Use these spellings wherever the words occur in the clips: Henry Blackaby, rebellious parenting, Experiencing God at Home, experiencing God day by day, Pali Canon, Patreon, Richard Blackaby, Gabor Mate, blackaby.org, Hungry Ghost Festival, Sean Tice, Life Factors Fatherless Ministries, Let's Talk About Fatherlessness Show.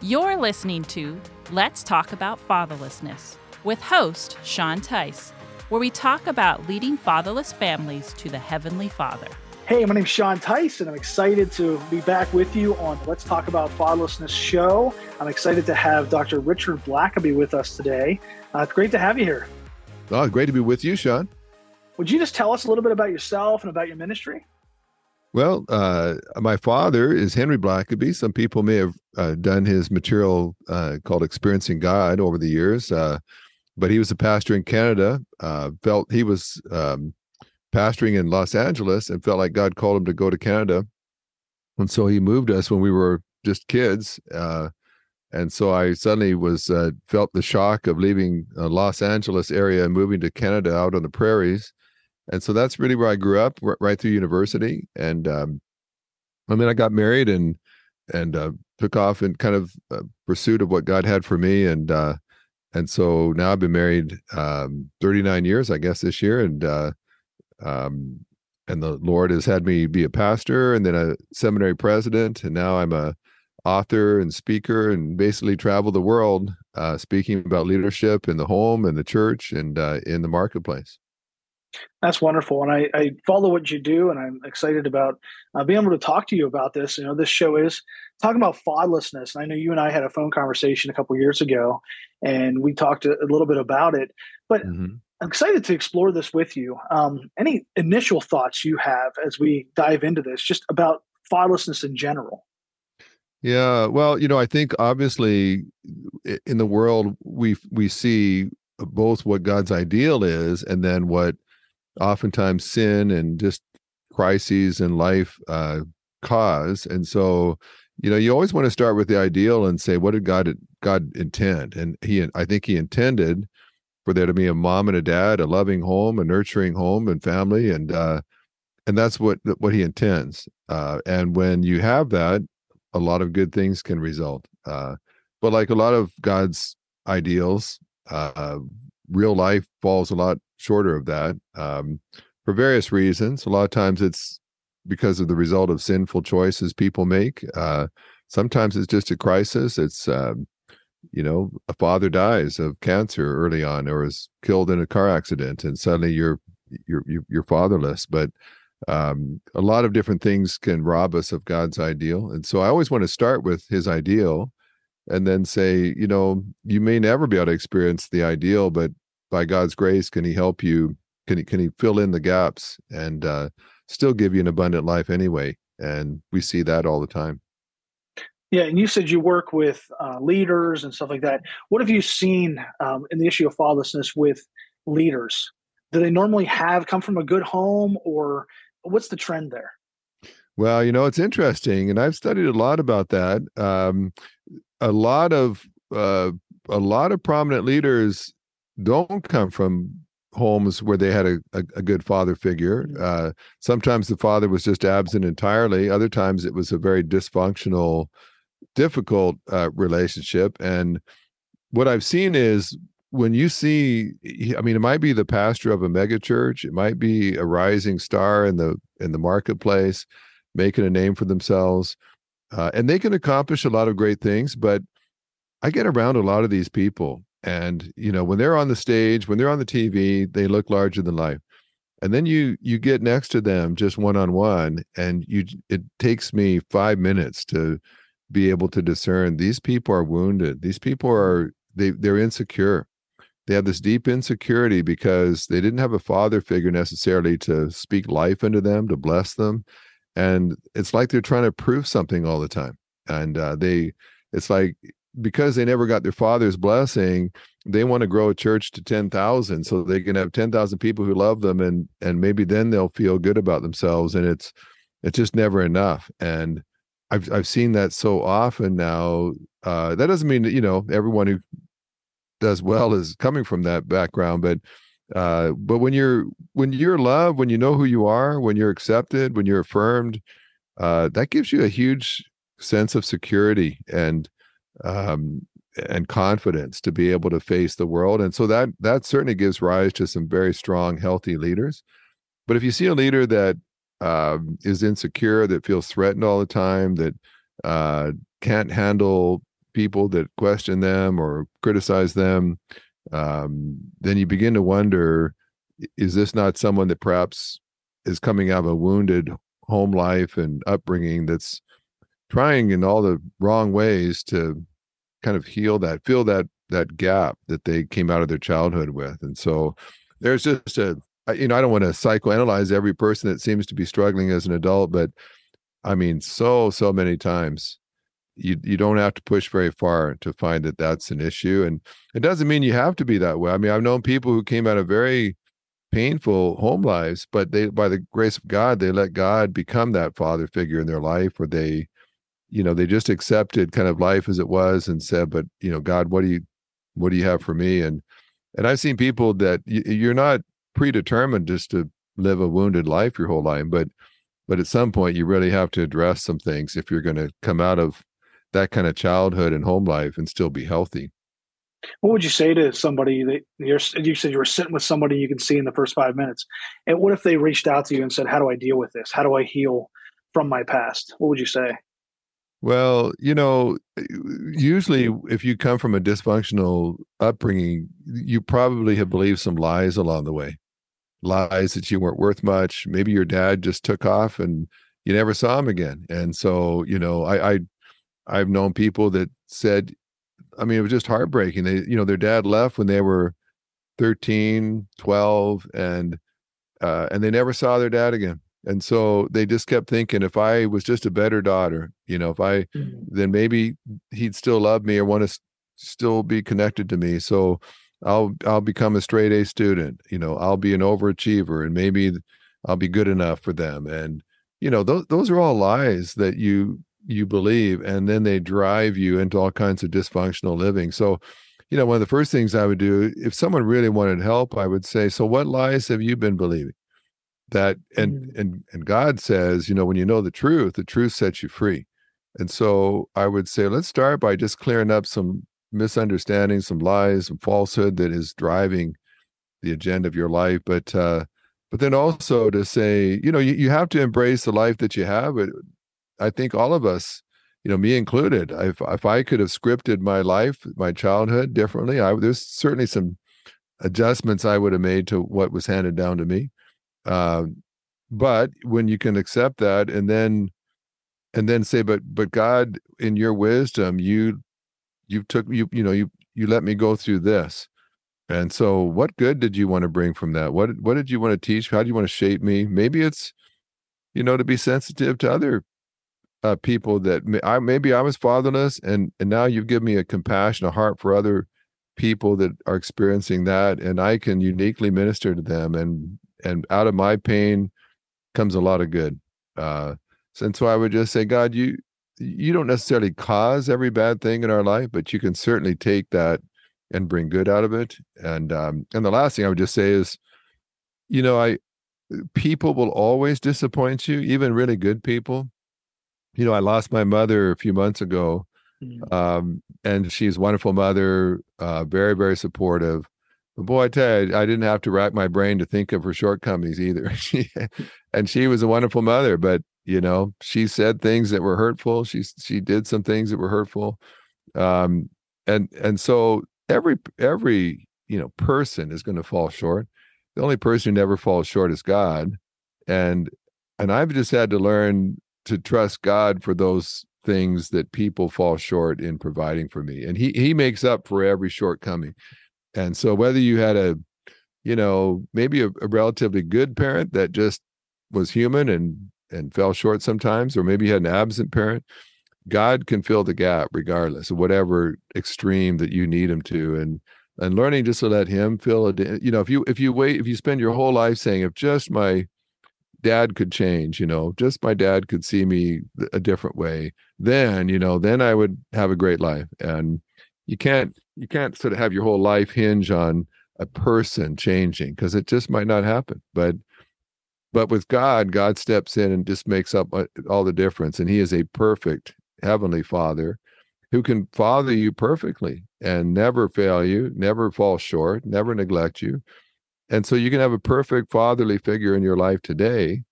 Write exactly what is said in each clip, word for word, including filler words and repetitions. You're listening to Let's Talk About Fatherlessness with host Sean Tice, where we talk about leading fatherless families to the Heavenly Father. Hey, my name's Sean Tice, and I'm excited to be back with you on Let's Talk About Fatherlessness Show. I'm excited to have Doctor Richard Blackaby with us today. Uh, it's great to have you here. Oh, great to be with you, Sean. Would you just tell us a little bit about yourself and about your ministry? Well, uh, my father is Henry Blackaby. Some people may have uh, done his material uh, called Experiencing God over the years, uh, but he was a pastor in Canada, uh, felt he was um, pastoring in Los Angeles and felt like God called him to go to Canada. And so he moved us when we were just kids. Uh, and so I suddenly was uh, felt the shock of leaving uh, Los Angeles area and moving to Canada out on the prairies. And so that's really where I grew up, right through university. And um, and then I got married and and uh, took off in kind of uh, pursuit of what God had for me. And uh, and so now I've been married um, thirty-nine years, I guess, this year. And uh, um, and the Lord has had me be a pastor and then a seminary president. And now I'm a author and speaker and basically travel the world uh, speaking about leadership in the home and the church and uh, in the marketplace. That's wonderful. And I, I follow what you do, and I'm excited about uh, being able to talk to you about this. You know, this show is talking about fatherlessness. And I know you and I had a phone conversation a couple of years ago, and we talked a, a little bit about it. But mm-hmm. I'm excited to explore this with you. Um, any initial thoughts you have as we dive into this, just about fatherlessness in general? Yeah, well, you know, I think obviously in the world, we we see both what God's ideal is and then what oftentimes sin and just crises in life uh, cause. And so, you know, you always want to start with the ideal and say, what did God God intend? And he, I think he intended for there to be a mom and a dad, a loving home, a nurturing home and family. And uh, and that's what, what he intends. Uh, and when you have that, a lot of good things can result. Uh, but like a lot of God's ideals, uh, real life falls a lot shorter of that um, for various reasons. A lot of times it's because of the result of sinful choices people make. Uh, sometimes it's just a crisis. It's, um, you know, a father dies of cancer early on or is killed in a car accident, and suddenly you're you're you're fatherless. But um, a lot of different things can rob us of God's ideal. And so I always want to start with his ideal and then say, you know, you may never be able to experience the ideal, but by God's grace, can he help you? Can he, can he fill in the gaps and uh, still give you an abundant life anyway? And we see that all the time. Yeah, and you said you work with uh, leaders and stuff like that. What have you seen um, in the issue of fatherlessness with leaders? Do they normally have come from a good home, or what's the trend there? Well, you know, it's interesting, and I've studied a lot about that. Um, a lot of uh, a lot of prominent leaders don't come from homes where they had a, a, a good father figure. Uh, sometimes the father was just absent entirely. Other times it was a very dysfunctional, difficult uh, relationship. And what I've seen is when you see, I mean, it might be the pastor of a megachurch, it might be a rising star in the in the marketplace, making a name for themselves, uh, and they can accomplish a lot of great things. But I get around a lot of these people. And, you know, when they're on the stage, when they're on the T V, they look larger than life. And then you you get next to them just one-on-one, and you it takes me five minutes to be able to discern these people are wounded. These people are, they, they're insecure. They have this deep insecurity because they didn't have a father figure necessarily to speak life into them, to bless them. And it's like they're trying to prove something all the time. And uh, they, it's like, because they never got their father's blessing, they want to grow a church to ten thousand so they can have ten thousand people who love them, and and maybe then they'll feel good about themselves. And it's it's just never enough. And I've I've seen that so often now. Uh, that doesn't mean that, you know, everyone who does well is coming from that background, but uh, but when you're when you're loved, when you know who you are, when you're accepted, when you're affirmed, uh, that gives you a huge sense of security and um and confidence to be able to face the world. And so that that certainly gives rise to some very strong, healthy leaders. But if you see a leader that uh, is insecure, that feels threatened all the time, that uh, can't handle people that question them or criticize them, um, then you begin to wonder, is this not someone that perhaps is coming out of a wounded home life and upbringing that's trying in all the wrong ways to kind of heal that, fill that that gap that they came out of their childhood with? And so there's just a, you know, I don't want to psychoanalyze every person that seems to be struggling as an adult, but I mean, so, so many times you you don't have to push very far to find that that's an issue. And it doesn't mean you have to be that way. I mean, I've known people who came out of very painful home lives, but they, by the grace of God, they let God become that father figure in their life, or they, you know, they just accepted kind of life as it was and said, but, you know, God, what do you, what do you have for me? And, and I've seen people that y- you're not predetermined just to live a wounded life your whole life, but, but at some point you really have to address some things if you're going to come out of that kind of childhood and home life and still be healthy. What would you say to somebody that you're, you said you were sitting with somebody you can see in the first five minutes, and what if they reached out to you and said, how do I deal with this? How do I heal from my past? What would you say? Well, you know, usually if you come from a dysfunctional upbringing, you probably have believed some lies along the way, lies that you weren't worth much. Maybe your dad just took off and you never saw him again. And so, you know, I, I I've known people that said, I mean, it was just heartbreaking. They, you know, their dad left when they were thirteen, twelve, and uh, and they never saw their dad again. And so they just kept thinking, if I was just a better daughter, you know, if I, mm-hmm. then maybe he'd still love me or want to s- still be connected to me. So I'll, I'll become a straight A student, you know, I'll be an overachiever, and maybe I'll be good enough for them. And, you know, those, those are all lies that you, you believe, and then they drive you into all kinds of dysfunctional living. So, you know, one of the first things I would do, if someone really wanted help, I would say, so what lies have you been believing? That and and and God says, you know, when you know the truth, the truth sets you free. And so I would say, let's start by just clearing up some misunderstandings, some lies, some falsehood that is driving the agenda of your life. But uh, but then also to say, you know, you, you have to embrace the life that you have. It, I think all of us, you know, me included, if if I could have scripted my life, my childhood differently, I there's certainly some adjustments I would have made to what was handed down to me. Uh, but when you can accept that, and then, and then say, but, but God, in your wisdom, you, you took, you, you know, you, you let me go through this. And so what good did you want to bring from that? What, what did you want to teach? How do you want to shape me? Maybe it's, you know, to be sensitive to other uh, people that may, I, maybe I was fatherless, and, and now you've given me a compassion, a heart for other people that are experiencing that. And I can uniquely minister to them, and And out of my pain comes a lot of good. Uh, and so I would just say, God, you you don't necessarily cause every bad thing in our life, but you can certainly take that and bring good out of it. And um, and the last thing I would just say is, you know, I people will always disappoint you, even really good people. You know, I lost my mother a few months ago, um, and she's a wonderful mother, uh, very, very supportive. Boy, I tell you, I didn't have to rack my brain to think of her shortcomings either. And she was a wonderful mother, but, you know, she said things that were hurtful. She she did some things that were hurtful. Um, and and so every, every you know, person is going to fall short. The only person who never falls short is God. And and I've just had to learn to trust God for those things that people fall short in providing for me. And he he makes up for every shortcoming. And so whether you had a, you know, maybe a, a relatively good parent that just was human and and fell short sometimes, or maybe you had an absent parent, God can fill the gap regardless of whatever extreme that you need him to. And and learning just to let him fill it, you know, if you if you wait, if you spend your whole life saying, if just my dad could change, you know, just my dad could see me a different way, then, you know, then I would have a great life. And you can't you can't sort of have your whole life hinge on a person changing, because it just might not happen. But but with God, God steps in and just makes up all the difference. And he is a perfect heavenly father who can father you perfectly and never fail you, never fall short, never neglect you. And so you can have a perfect fatherly figure in your life today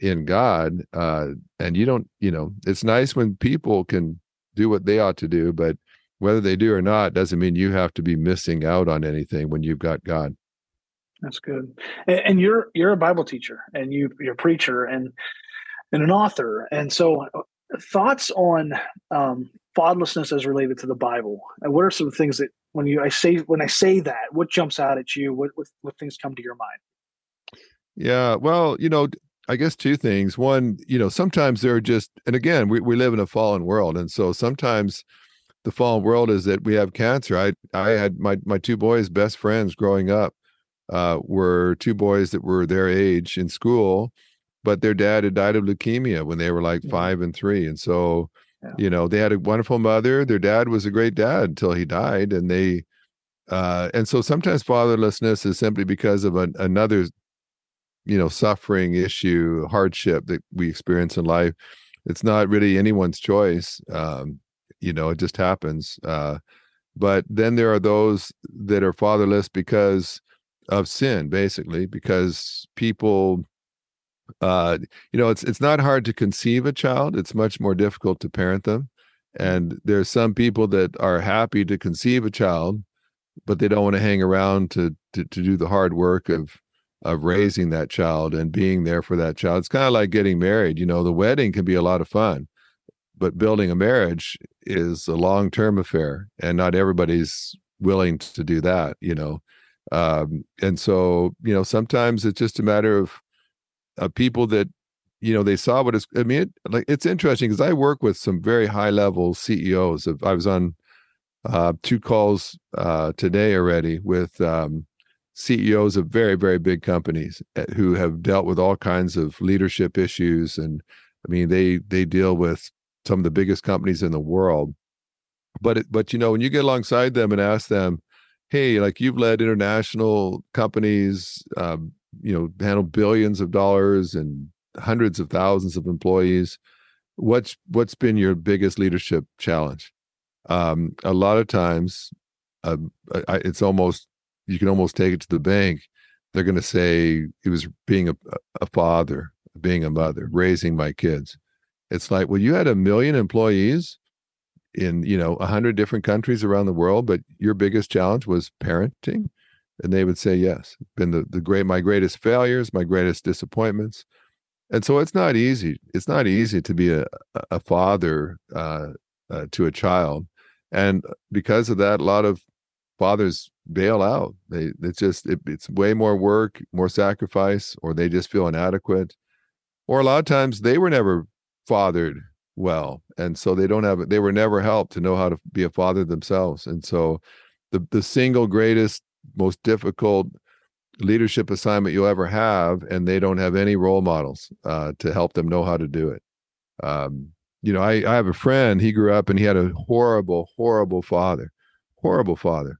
in God. Uh, and you don't, you know, it's nice when people can do what they ought to do, but Whether they do or not doesn't mean you have to be missing out on anything when you've got God. That's good. And, and you're you're a Bible teacher, and you you're a preacher, and and an author. And so, thoughts on um, fatherlessness as related to the Bible. And what are some things that when you I say when I say that, what jumps out at you? What what, what things come to your mind? Yeah. Well, you know. I guess two things. One, you know, sometimes there are just, and again, we, we live in a fallen world. And so sometimes the fallen world is that we have cancer. I I had my my two boys' best friends growing up uh, were two boys that were their age in school, but their dad had died of leukemia when they were like five and three. And so, yeah. you know, they had a wonderful mother. Their dad was a great dad until he died. And they, uh, and so sometimes fatherlessness is simply because of an, another you know, suffering, issue, hardship that we experience in life. It's not really anyone's choice. Um, you know, it just happens. Uh, but then there are those that are fatherless because of sin, basically, because people, uh, you know, it's it's not hard to conceive a child. It's much more difficult to parent them. And there's some people that are happy to conceive a child, but they don't want to hang around to to, to do the hard work of of raising that child and being there for that child. It's kind of like getting married. You know, the wedding can be a lot of fun, but building a marriage is a long-term affair, and not everybody's willing to do that, you know. Um, and so, you know, sometimes it's just a matter of, of people that, you know, they saw what it's, I mean, it, like, it's interesting because I work with some very high-level C E Os. Of, I was on uh, two calls uh, today already with um, C E Os of very, very big companies who have dealt with all kinds of leadership issues. And I mean, they they deal with some of the biggest companies in the world. But, it, but you know, when you get alongside them and ask them, hey, like you've led international companies, um, you know, handle billions of dollars and hundreds of thousands of employees. What's what's been your biggest leadership challenge? Um, a lot of times uh, I, it's almost, you can almost take it to the bank. They're going to say it was being a, a father, being a mother, raising my kids. It's like, well, you had a million employees in, you know, a hundred different countries around the world, but your biggest challenge was parenting. And they would say, yes, been the, the great, my greatest failures, my greatest disappointments. And so it's not easy. It's not easy to be a, a father uh, uh, to a child. And because of that, a lot of fathers bail out. They it's just it, it's way more work, more sacrifice, or they just feel inadequate. Or a lot of times they were never fathered well, and so they don't have they were never helped to know how to be a father themselves. And so, the the single greatest, most difficult leadership assignment you'll ever have, and they don't have any role models uh, to help them know how to do it. Um, you know, I I have a friend. He grew up and he had a horrible, horrible father, horrible father.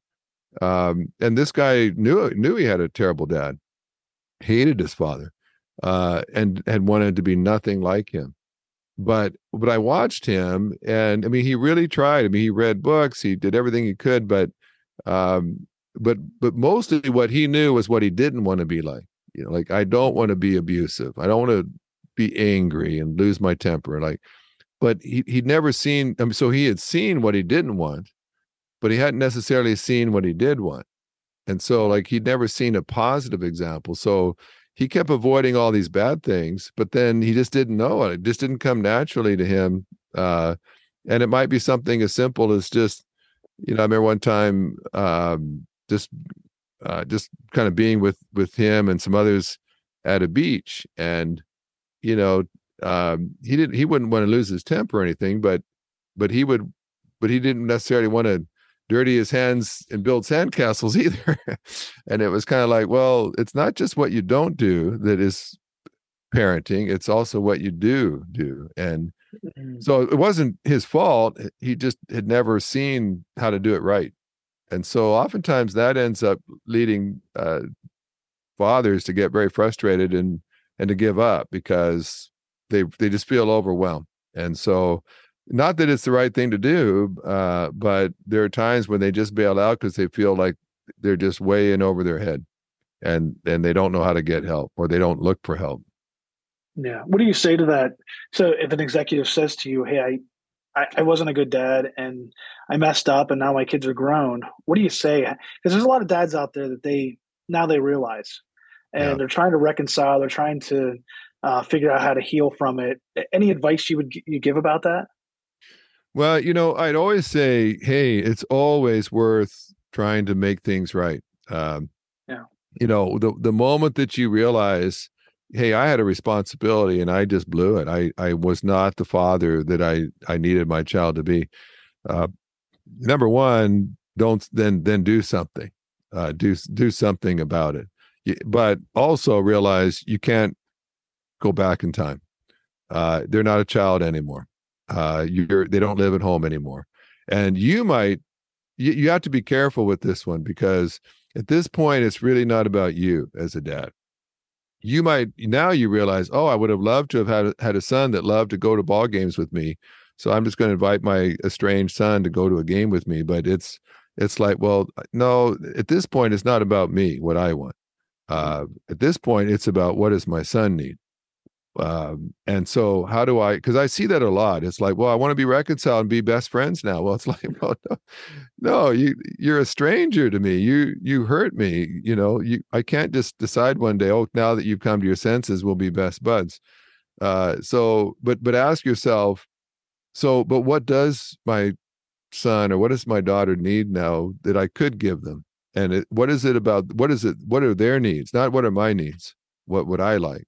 Um, and this guy knew knew he had a terrible dad, hated his father, uh, and had wanted to be nothing like him. But but I watched him, and I mean, he really tried. I mean, he read books, he did everything he could, but um, but but mostly what he knew was what he didn't want to be like. You know, like I don't want to be abusive. I don't want to be angry and lose my temper. Like, but he he'd never seen. I mean, so he had seen what he didn't want, but he hadn't necessarily seen what he did want. And so like he'd never seen a positive example. So he kept avoiding all these bad things, but then he just didn't know it. It just didn't come naturally to him. Uh, and it might be something as simple as just, you know, I remember one time um, just uh, just kind of being with, with him and some others at a beach. And, you know, um, he didn't, he wouldn't want to lose his temper or anything, but, but he would, but he didn't necessarily want to dirty his hands and build sandcastles either. And it was kind of like, well, it's not just what you don't do that is parenting. It's also what you do do. And so it wasn't his fault. He just had never seen how to do it right. And so oftentimes that ends up leading uh, fathers to get very frustrated and, and to give up because they, they just feel overwhelmed. And so not that it's the right thing to do, uh, but there are times when they just bail out because they feel like they're just way in over their head, and and they don't know how to get help, or they don't look for help. Yeah. What do you say to that? So if an executive says to you, hey, I, I, I wasn't a good dad and I messed up and now my kids are grown. What do you say? Because there's a lot of dads out there that they, now they realize, and yeah. they're trying to reconcile. They're trying to uh, figure out how to heal from it. Any advice you would you give about that? Well, you know, I'd always say, hey, it's always worth trying to make things right. Um, yeah. You know, the, the moment that you realize, hey, I had a responsibility and I just blew it. I, I was not the father that I, I needed my child to be. Uh, number one, don't then then do something. Uh, do do something about it. But also realize you can't go back in time. Uh, they're not a child anymore. Uh, you're they don't live at home anymore. And you might you, you have to be careful with this one, because at this point it's really not about you as a dad. You might, now you realize, oh, I would have loved to have had, had a son that loved to go to ball games with me. So I'm just going to invite my estranged son to go to a game with me. But it's, it's like, well, no, at this point, it's not about me, what I want. Uh, at this point, it's about what does my son need? Um, and so how do I, because I see that a lot. It's like, well, I want to be reconciled and be best friends now. Well, it's like, well, no, no, you, you're a stranger to me. You, you hurt me. You know, you, I can't just decide one day, oh, now that you've come to your senses, we'll be best buds. Uh, so, but, but ask yourself, so, but what does my son or what does my daughter need now that I could give them? And it, what is it about, what is it, what are their needs? Not what are my needs? What would I like?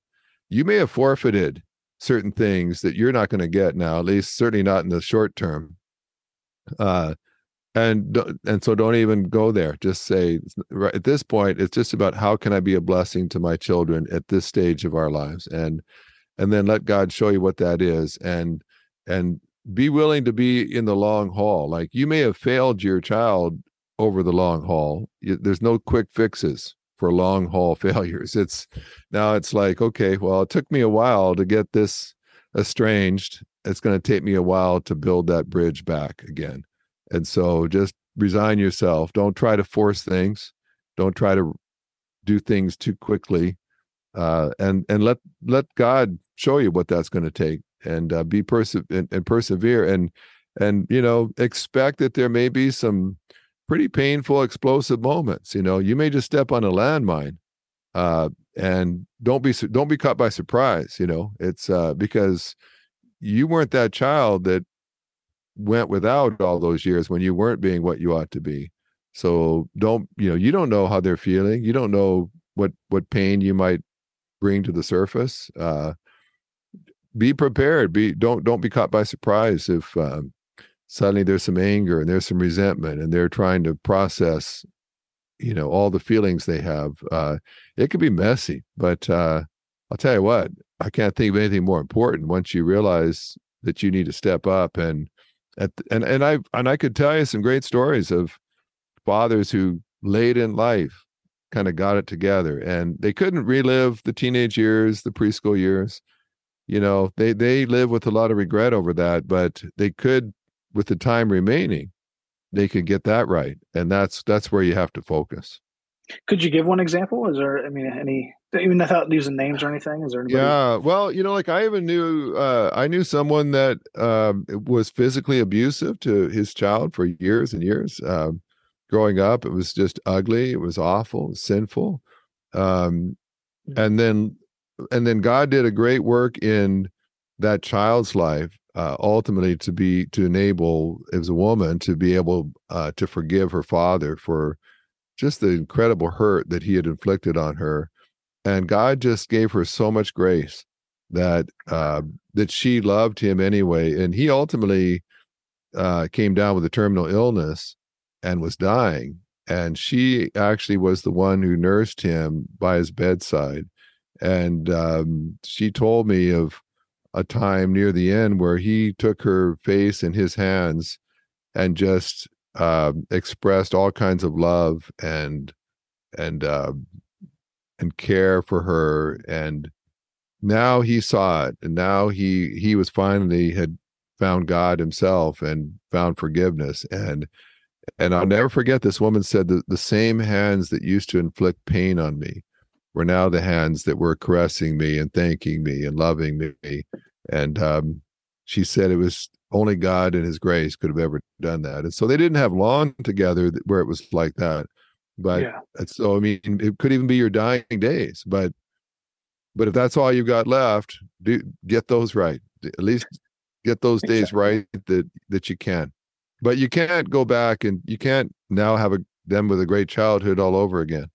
You may have forfeited certain things that you're not going to get now, at least certainly not in the short term. Uh, and and so don't even go there. Just say, right, at this point, it's just about how can I be a blessing to my children at this stage of our lives? And and then let God show you what that is. And and be willing to be in the long haul. Like, you may have failed your child over the long haul. There's no quick fixes for long haul failures. It's now it's like, okay, well, it took me a while to get this estranged. It's going to take me a while to build that bridge back again. And so just resign yourself. Don't try to force things. Don't try to do things too quickly. Uh, and, and let, let God show you what that's going to take, and uh, be perse- and, and persevere and, and, you know, expect that there may be some pretty painful, explosive moments. You know, you may just step on a landmine, uh, and don't be don't be caught by surprise. You know, it's uh, because you weren't that child that went without all those years when you weren't being what you ought to be. So don't, you know, you don't know how they're feeling. You don't know what what pain you might bring to the surface. Uh, be prepared. Be don't don't be caught by surprise if. Um, Suddenly there's some anger and there's some resentment and they're trying to process, you know, all the feelings they have. Uh, it could be messy, but uh, I'll tell you what, I can't think of anything more important once you realize that you need to step up. And at, and and I and I could tell you some great stories of fathers who late in life kind of got it together, and they couldn't relive the teenage years, the preschool years. You know, they they live with a lot of regret over that, but they could, with the time remaining, they can get that right. And that's, that's where you have to focus. Could you give one example? Is there, I mean, any, even without using names or anything, is there anybody? Yeah. Well, you know, like I even knew, uh, I knew someone that, um, was physically abusive to his child for years and years. Um, growing up, it was just ugly. It was awful, it was sinful. Um, mm-hmm. and then, and then God did a great work in that child's life. Uh, ultimately, to be to enable as a woman to be able uh, to forgive her father for just the incredible hurt that he had inflicted on her, and God just gave her so much grace that uh, that she loved him anyway. And he ultimately uh, came down with a terminal illness and was dying, and she actually was the one who nursed him by his bedside. And um, she told me of a time near the end where he took her face in his hands and just uh, expressed all kinds of love and and uh, and care for her. And now he saw it, and now he he was finally had found God himself and found forgiveness. And and I'll never forget, this woman said that the same hands that used to inflict pain on me were now the hands that were caressing me and thanking me and loving me. And um, she said it was Only God and his grace could have ever done that. And so they didn't have long together where it was like that. But yeah. So, I mean, it could even be your dying days. But but if that's all you've got left, do get those right. At least get those exactly. days right that, that you can. But you can't go back and you can't now have a, them with a great childhood all over again.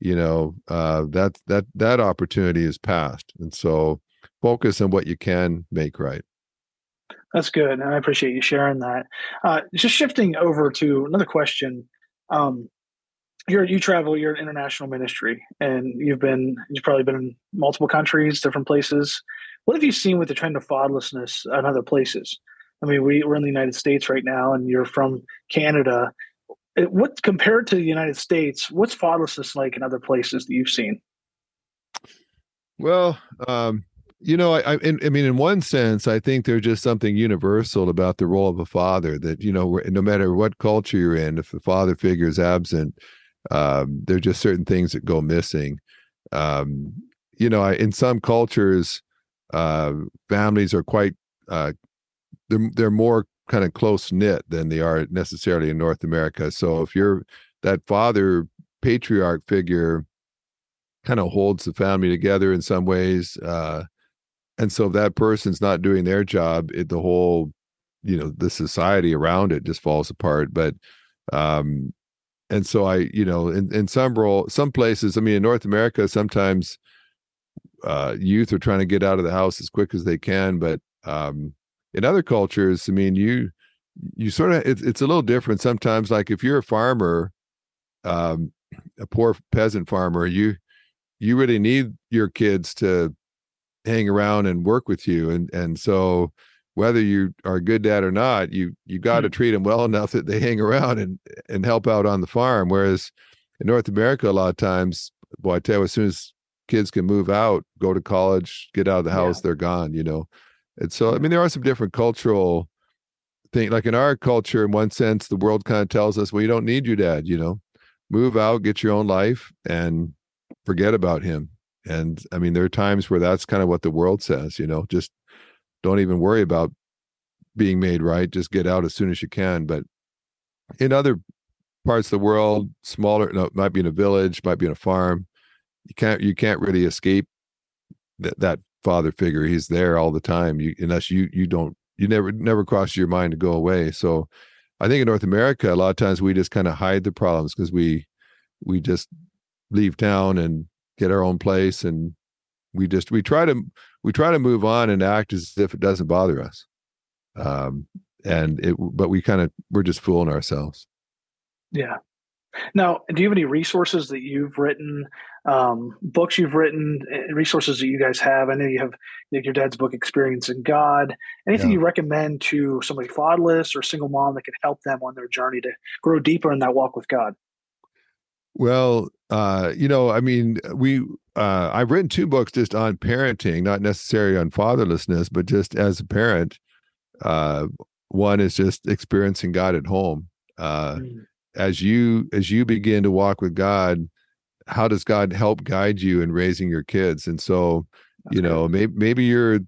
You know, uh, that, that, that opportunity is past. And so focus on what you can make right. That's good. And I appreciate you sharing that. Uh, just shifting over to another question. Um, you're, you travel, you're an international ministry, and you've been, you've probably been in multiple countries, different places. What have you seen with the trend of fatherlessness in other places? I mean, we, we're in the United States right now, and you're from Canada. What, compared to the United States, what's fatherlessness like in other places that you've seen? Well, um, you know, I, I, I mean, in one sense, I think there's just something universal about the role of a father that, you know, no matter what culture you're in, if the father figure is absent, um, there are just certain things that go missing. Um, you know, I, in some cultures, uh, families are quite, uh, they're, they're more kind of close-knit than they are necessarily in North America. So if you're that father patriarch figure kind of holds the family together in some ways, uh, and so if that person's not doing their job, it, the whole, you know, the society around it just falls apart. But, um, and so I, you know, in, in some role, some places, I mean, in North America, sometimes uh, youth are trying to get out of the house as quick as they can. But um, in other cultures, I mean, you, you sort of, it's, it's a little different sometimes. Like if you're a farmer, um, a poor peasant farmer, you, you really need your kids to hang around and work with you. And, and so whether you are a good dad or not, you, you got to treat them well enough that they hang around and, and help out on the farm. Whereas in North America, a lot of times, boy, I tell you, as soon as kids can move out, go to college, get out of the house, yeah. they're gone, you know? And so, I mean, there are some different cultural things. Like in our culture, in one sense, the world kind of tells us, well, you don't need your dad, you know, move out, get your own life and forget about him. And I mean, there are times where that's kind of what the world says, you know, just don't even worry about being made right. Just get out as soon as you can. But in other parts of the world, smaller, no, it might be in a village, might be in a farm. You can't, you can't really escape th- that father figure. He's there all the time. You, unless you, you don't, you never, never cross your mind to go away. So I think in North America, a lot of times we just kind of hide the problems because we, we just leave town and get our own place, and we just we try to we try to move on and act as if it doesn't bother us, um, and it. But we kind of we're just fooling ourselves. Yeah. Now, do you have any resources that you've written, um, books you've written, resources that you guys have? I know you have like your dad's book, Experiencing God. Anything yeah. you recommend to somebody fatherless or single mom that can help them on their journey to grow deeper in that walk with God? Well, uh, you know, I mean, we, uh, I've written two books just on parenting, not necessarily on fatherlessness, but just as a parent. Uh, one is just Experiencing God at Home. Uh, mm. as you, as you begin to walk with God, how does God help guide you in raising your kids? And so, okay. you know, maybe, maybe you're,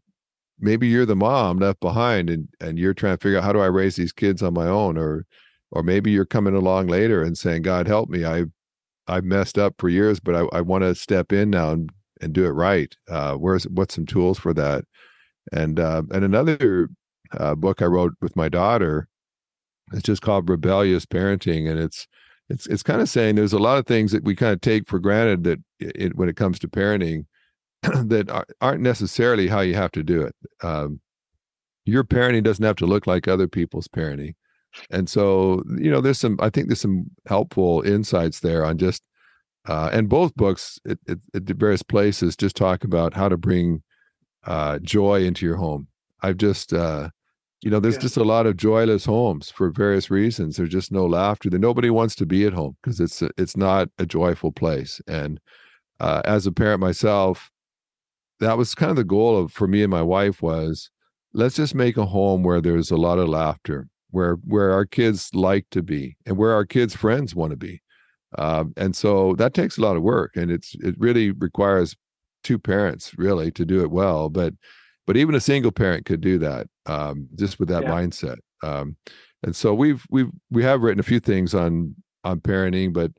maybe you're the mom left behind and, and you're trying to figure out how do I raise these kids on my own? Or, or maybe you're coming along later and saying, God, help me. I've, I've messed up for years, but I, I want to step in now and, and do it right. Uh, where's what's some tools for that? And uh, and another uh, book I wrote with my daughter, it's just called Rebellious Parenting, and it's it's it's kind of saying there's a lot of things that we kind of take for granted that it, when it comes to parenting that aren't necessarily how you have to do it. Um, your parenting doesn't have to look like other people's parenting. And so, you know, there's some, I think there's some helpful insights there on just, uh, and both books at, at, at various places just talk about how to bring uh, joy into your home. I've just, uh, you know, there's yeah. just a lot of joyless homes for various reasons. There's just no laughter. That nobody wants to be at home because it's, a, it's not a joyful place. And uh, as a parent myself, that was kind of the goal of, for me and my wife was, let's just make a home where there's a lot of laughter. Where where our kids like to be and where our kids' friends want to be, um, and so that takes a lot of work, and it's it really requires two parents really to do it well. But But even a single parent could do that, um, just with that yeah. mindset. Um, and so we've we've we have written a few things on on parenting, but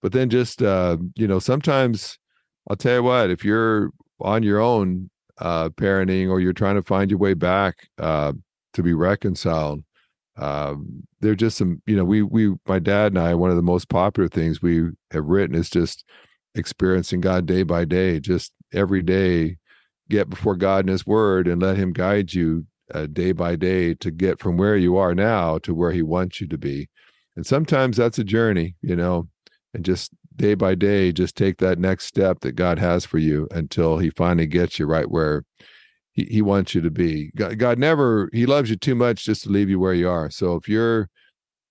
but then just uh, you know, sometimes I'll tell you what, if you're on your own uh, parenting, or you're trying to find your way back uh, to be reconciled, um, there are just some, you know, we we my dad and I, one of the most popular things we have written is just experiencing God day by day, just every day. Get before God and His Word and let Him guide you uh, day by day to get from where you are now to where He wants you to be. And sometimes that's a journey, you know, and just day by day, just take that next step that God has for you until He finally gets you right where He, he wants you to be. God, God never, He loves you too much just to leave you where you are. So if you're,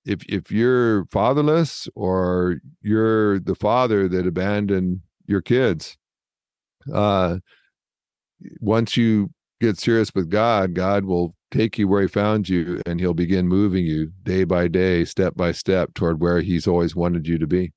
if if you're fatherless, or you're the father that abandoned your kids, uh, once you get serious with God, God will take you where He found you, and He'll begin moving you day by day, step by step, toward where He's always wanted you to be.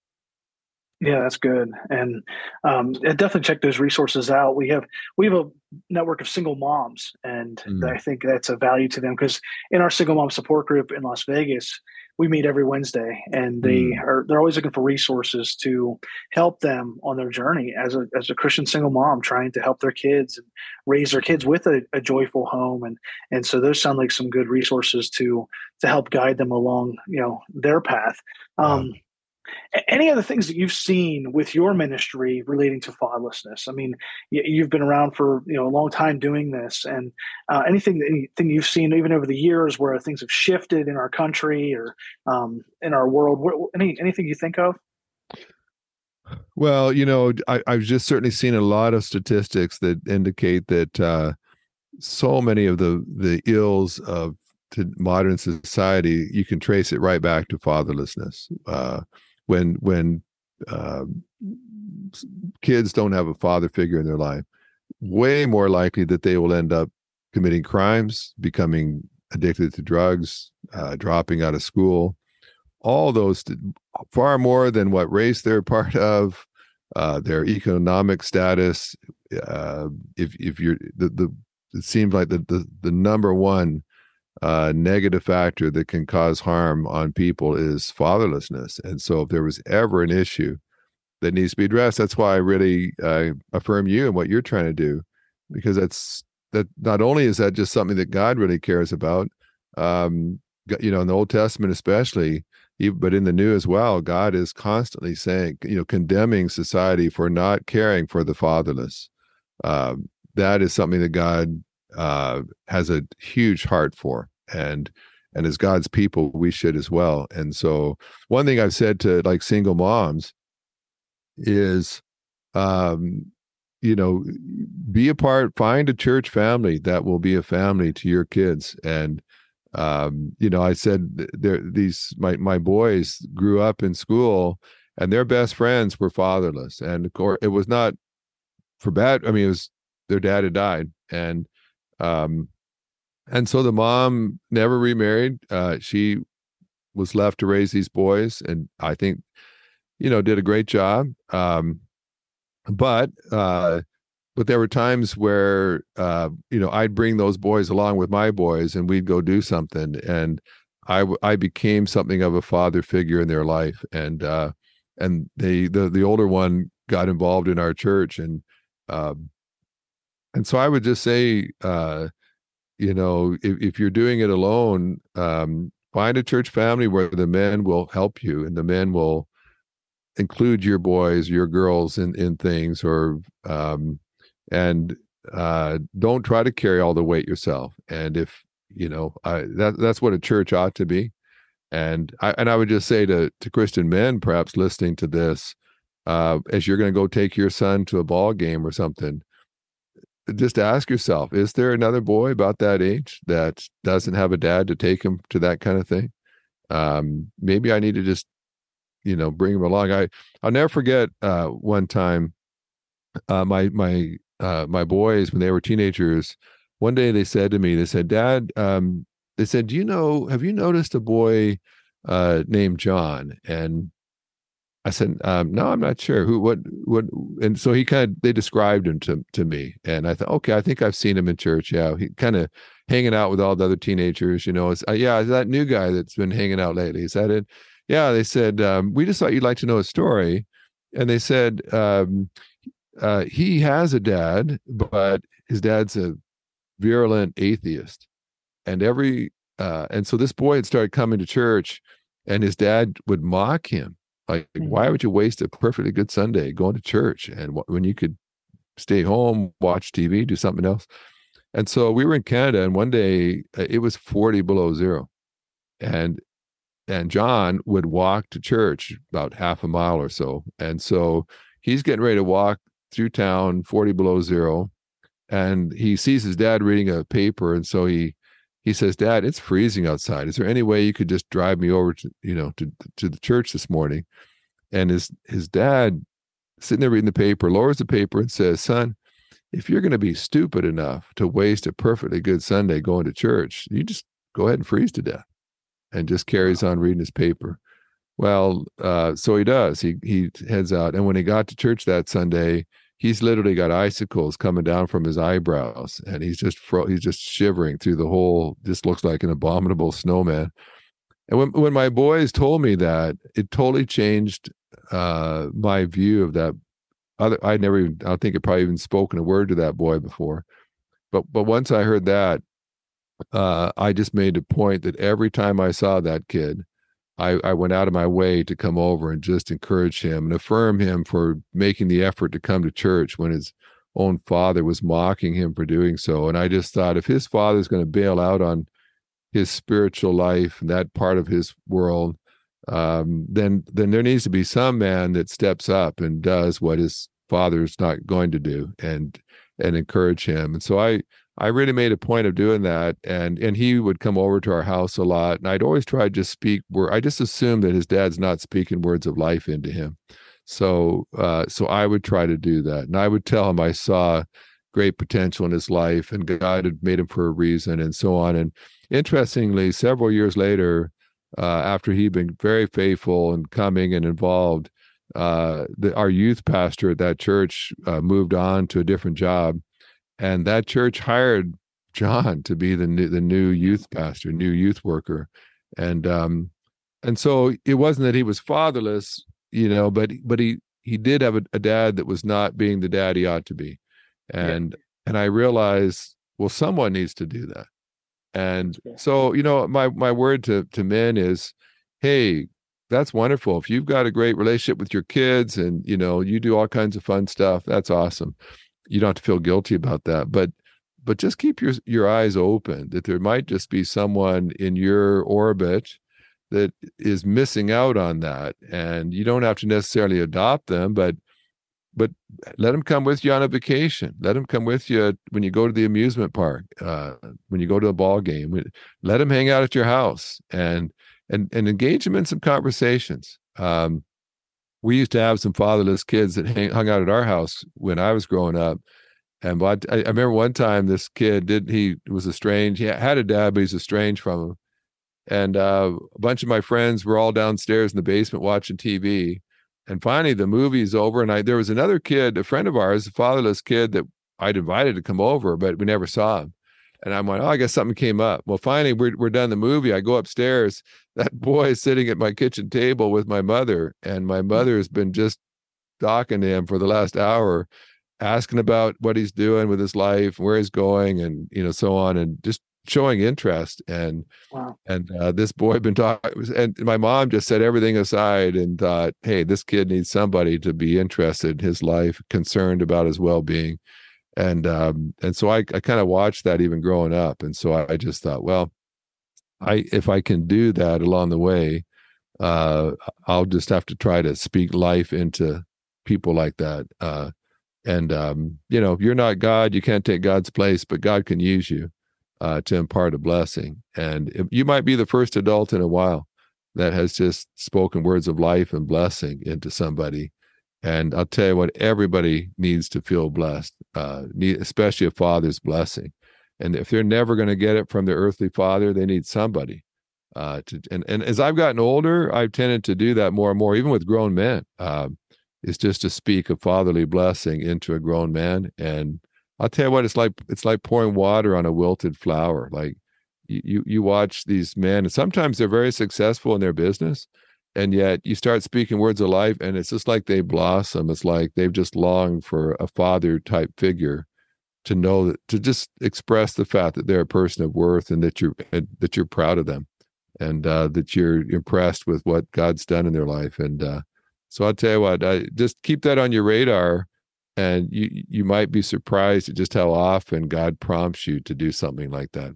Yeah, that's good. And um, definitely check those resources out. We have we have a network of single moms, and mm. I think that's a value to them, because in our single mom support group in Las Vegas, we meet every Wednesday, and they mm. are they're always looking for resources to help them on their journey as a as a Christian single mom, trying to help their kids and raise their kids with a, a joyful home. And and so those sound like some good resources to to help guide them along, you know, their path. Um, wow. Any other things that you've seen with your ministry relating to fatherlessness? I mean, you've been around for, you know, a long time doing this, and uh, anything anything you've seen even over the years where things have shifted in our country or um, in our world? What, any anything you think of? Well, you know, I, I've just certainly seen a lot of statistics that indicate that uh, so many of the the ills of to modern society, you can trace it right back to fatherlessness. Uh, when when uh, kids don't have a father figure in their life, way more likely that they will end up committing crimes, becoming addicted to drugs, uh, dropping out of school, all those, far more than what race they're part of, uh, their economic status. Uh, if if you're the, the it seems like the the, the number one uh, negative factor that can cause harm on people is fatherlessness. And so if there was ever an issue that needs to be addressed, that's why I really uh, affirm you and what you're trying to do, because that's, that not only is that just something that God really cares about, um, you know, in the Old Testament, especially, but in the New as well, God is constantly saying, you know, condemning society for not caring for the fatherless. Um, that is something that God Uh, has a huge heart for, and and as God's people, we should as well. And so one thing I've said to like single moms is, um, you know, be a part, find a church family that will be a family to your kids. And, um, you know, I said there, these, my, my boys grew up in school and their best friends were fatherless. And of course it was not for bad. I mean, it was, their dad had died. And Um, and so the mom never remarried. Uh, she was left to raise these boys, and I think, you know, did a great job. Um, but, uh, but there were times where, uh, you know, I'd bring those boys along with my boys and we'd go do something. And I, I became something of a father figure in their life. And, uh, and they, the, the older one got involved in our church, and, um, And so I would just say, uh, you know, if, if you're doing it alone, um, find a church family where the men will help you, and the men will include your boys, your girls in, in things, or um, and uh, don't try to carry all the weight yourself. And if, you know, I, that that's what a church ought to be. And I and I would just say to to Christian men, perhaps listening to this, uh, as you're going to go take your son to a ball game or something, just ask yourself, is there another boy about that age that doesn't have a dad to take him to that kind of thing? Um, maybe I need to just, you know, bring him along. I, I'll never forget uh, one time uh, my my uh, my boys, when they were teenagers, one day they said to me, they said, Dad, um, they said, do you know, have you noticed a boy uh, named John? And I said, um, no, I'm not sure who, what, what. And so he kind of, they described him to, to me. And I thought, okay, I think I've seen him in church. Yeah. He kind of hanging out with all the other teenagers, you know, it's, uh, yeah, it's that new guy that's been hanging out lately. Is that it? Yeah. They said, um, we just thought you'd like to know his story. And they said, um, uh, he has a dad, but his dad's a virulent atheist. And every, uh, and so this boy had started coming to church and his dad would mock him. Like, why would you waste a perfectly good Sunday going to church and wh- when you could stay home, watch T V, do something else? And so we were in Canada, and one day uh, it was forty below zero, and and John would walk to church about half a mile or so. And so he's getting ready to walk through town, forty below zero, and he sees his dad reading a paper, and so he. He says, Dad, it's freezing outside. Is there any way you could just drive me over to, you know, to, to the church this morning? And his, his dad, sitting there reading the paper, lowers the paper and says, son, if you're going to be stupid enough to waste a perfectly good Sunday going to church, you just go ahead and freeze to death, and just carries on reading his paper. Well, uh, so he does. He, he heads out. And when he got to church that Sunday, he's literally got icicles coming down from his eyebrows, and he's just fro- he's just shivering through the whole. This looks like an abominable snowman. And when when my boys told me that, it totally changed uh, my view of that. Other, I never even. I think I probably even spoken a word to that boy before, but but once I heard that, uh, I just made a point that every time I saw that kid, I, I went out of my way to come over and just encourage him and affirm him for making the effort to come to church when his own father was mocking him for doing so. And I just thought, if his father's going to bail out on his spiritual life and that part of his world, um, then then there needs to be some man that steps up and does what his father's not going to do, and and encourage him. And so I I really made a point of doing that, and and he would come over to our house a lot, and I'd always try to just speak where I just assumed that his dad's not speaking words of life into him. So uh, so I would try to do that, and I would tell him I saw great potential in his life, and God had made him for a reason, and so on. And interestingly, several years later, uh, after he'd been very faithful and coming and involved, uh, the, our youth pastor at that church uh, moved on to a different job. And that church hired John to be the new, the new youth pastor, new youth worker. And um, and so it wasn't that he was fatherless, you know, but but he, he did have a, a dad that was not being the dad he ought to be. And yeah. and I realized, well, someone needs to do that. And yeah. so, you know, my, my word to, to men is, hey, that's wonderful. If you've got a great relationship with your kids and, you know, you do all kinds of fun stuff, that's awesome. You don't have to feel guilty about that, but but just keep your your eyes open that there might just be someone in your orbit that is missing out on that, and you don't have to necessarily adopt them, but but let them come with you on a vacation. Let them come with you when you go to the amusement park, uh, when you go to a ball game. Let them hang out at your house and and and engage them in some conversations. Um, We used to have some fatherless kids that hang, hung out at our house when I was growing up. And I, I remember one time this kid, did he was estranged. He had a dad, but he's estranged from him. And uh, a bunch of my friends were all downstairs in the basement watching T V. And finally, the movie's over. And I, there was another kid, a friend of ours, a fatherless kid that I'd invited to come over, but we never saw him. And I'm like, oh, I guess something came up. Well, finally, we're we're done the movie. I go upstairs. That boy is sitting at my kitchen table with my mother, and my mother has been just talking to him for the last hour, asking about what he's doing with his life, where he's going, and you know, so on, and just showing interest. And wow. and uh, this boy had been talking, and my mom just set everything aside and thought, hey, this kid needs somebody to be interested in his life, concerned about his well-being. And um, and so I, I kind of watched that even growing up. And so I, I just thought, well, I if I can do that along the way, uh, I'll just have to try to speak life into people like that. Uh, and, um, you know, you're not God. You can't take God's place, but God can use you uh, to impart a blessing. And it, you might be the first adult in a while that has just spoken words of life and blessing into somebody. And I'll tell you what, everybody needs to feel blessed, uh, need, especially a father's blessing. And if they're never going to get it from their earthly father, they need somebody Uh, to, and, and as I've gotten older, I've tended to do that more and more, even with grown men. Um, it's just to speak a fatherly blessing into a grown man. And I'll tell you what, it's like, it's like pouring water on a wilted flower. Like you, you watch these men, and sometimes they're very successful in their business, and yet you start speaking words of life, and it's just like they blossom. It's like they've just longed for a father type figure to know that, to just express the fact that they're a person of worth, and that you're, and that you're proud of them, and uh, that you're impressed with what God's done in their life. And uh, so I'll tell you what, I, just keep that on your radar, and you you might be surprised at just how often God prompts you to do something like that.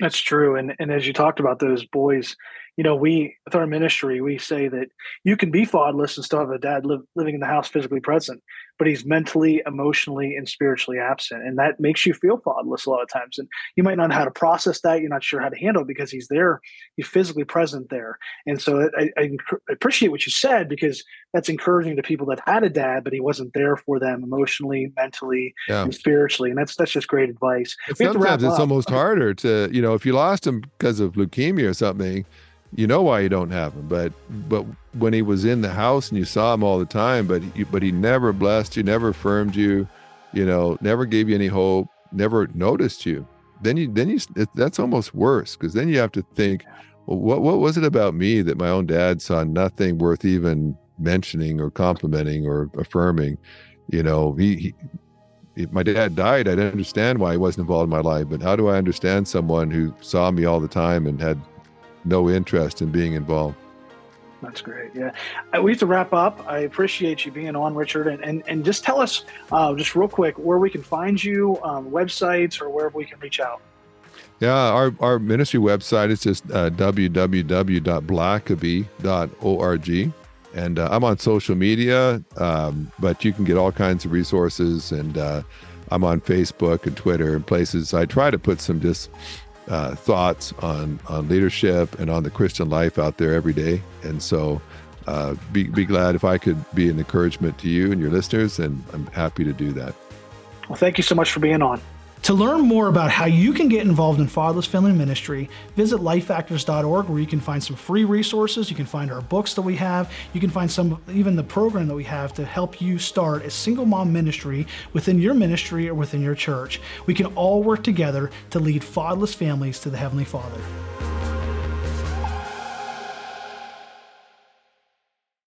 That's true. And and as you talked about those boys, you know, we, with our ministry, we say that you can be fatherless and still have a dad live, living in the house physically present, but he's mentally, emotionally, and spiritually absent. And that makes you feel fatherless a lot of times. And you might not know how to process that. You're not sure how to handle it because he's there. He's physically present there. And so I, I appreciate what you said, because that's encouraging to people that had a dad, but he wasn't there for them emotionally, mentally, yeah. and spiritually. And that's that's just great advice. Sometimes it's up. almost harder to, you know, if you lost him because of leukemia or something, you know why you don't have him, but but when he was in the house and you saw him all the time, but he, but he never blessed you, never affirmed you, you know, never gave you any hope, never noticed you. Then you then you it, that's almost worse, because then you have to think, well, what what was it about me that my own dad saw nothing worth even mentioning or complimenting or affirming? You know, he, he if my dad died, I'd understand why he wasn't involved in my life. But how do I understand someone who saw me all the time and had no interest in being involved? That's great. Yeah. We have to wrap up. I appreciate you being on, Richard. And and, and just tell us, uh, just real quick, where we can find you, um, websites, or wherever we can reach out. Yeah, our, our ministry website is just uh, w w w dot blackaby dot org. And uh, I'm on social media, um, but you can get all kinds of resources. And uh, I'm on Facebook and Twitter and places. I try to put some just... Uh, thoughts on, on leadership and on the Christian life out there every day. And so uh, be, be glad if I could be an encouragement to you and your listeners, and I'm happy to do that. Well, thank you so much for being on. To learn more about how you can get involved in fatherless family ministry, visit life factors dot org, where you can find some free resources. You can find our books that we have. You can find some, even the program that we have to help you start a single mom ministry within your ministry or within your church. We can all work together to lead fatherless families to the Heavenly Father.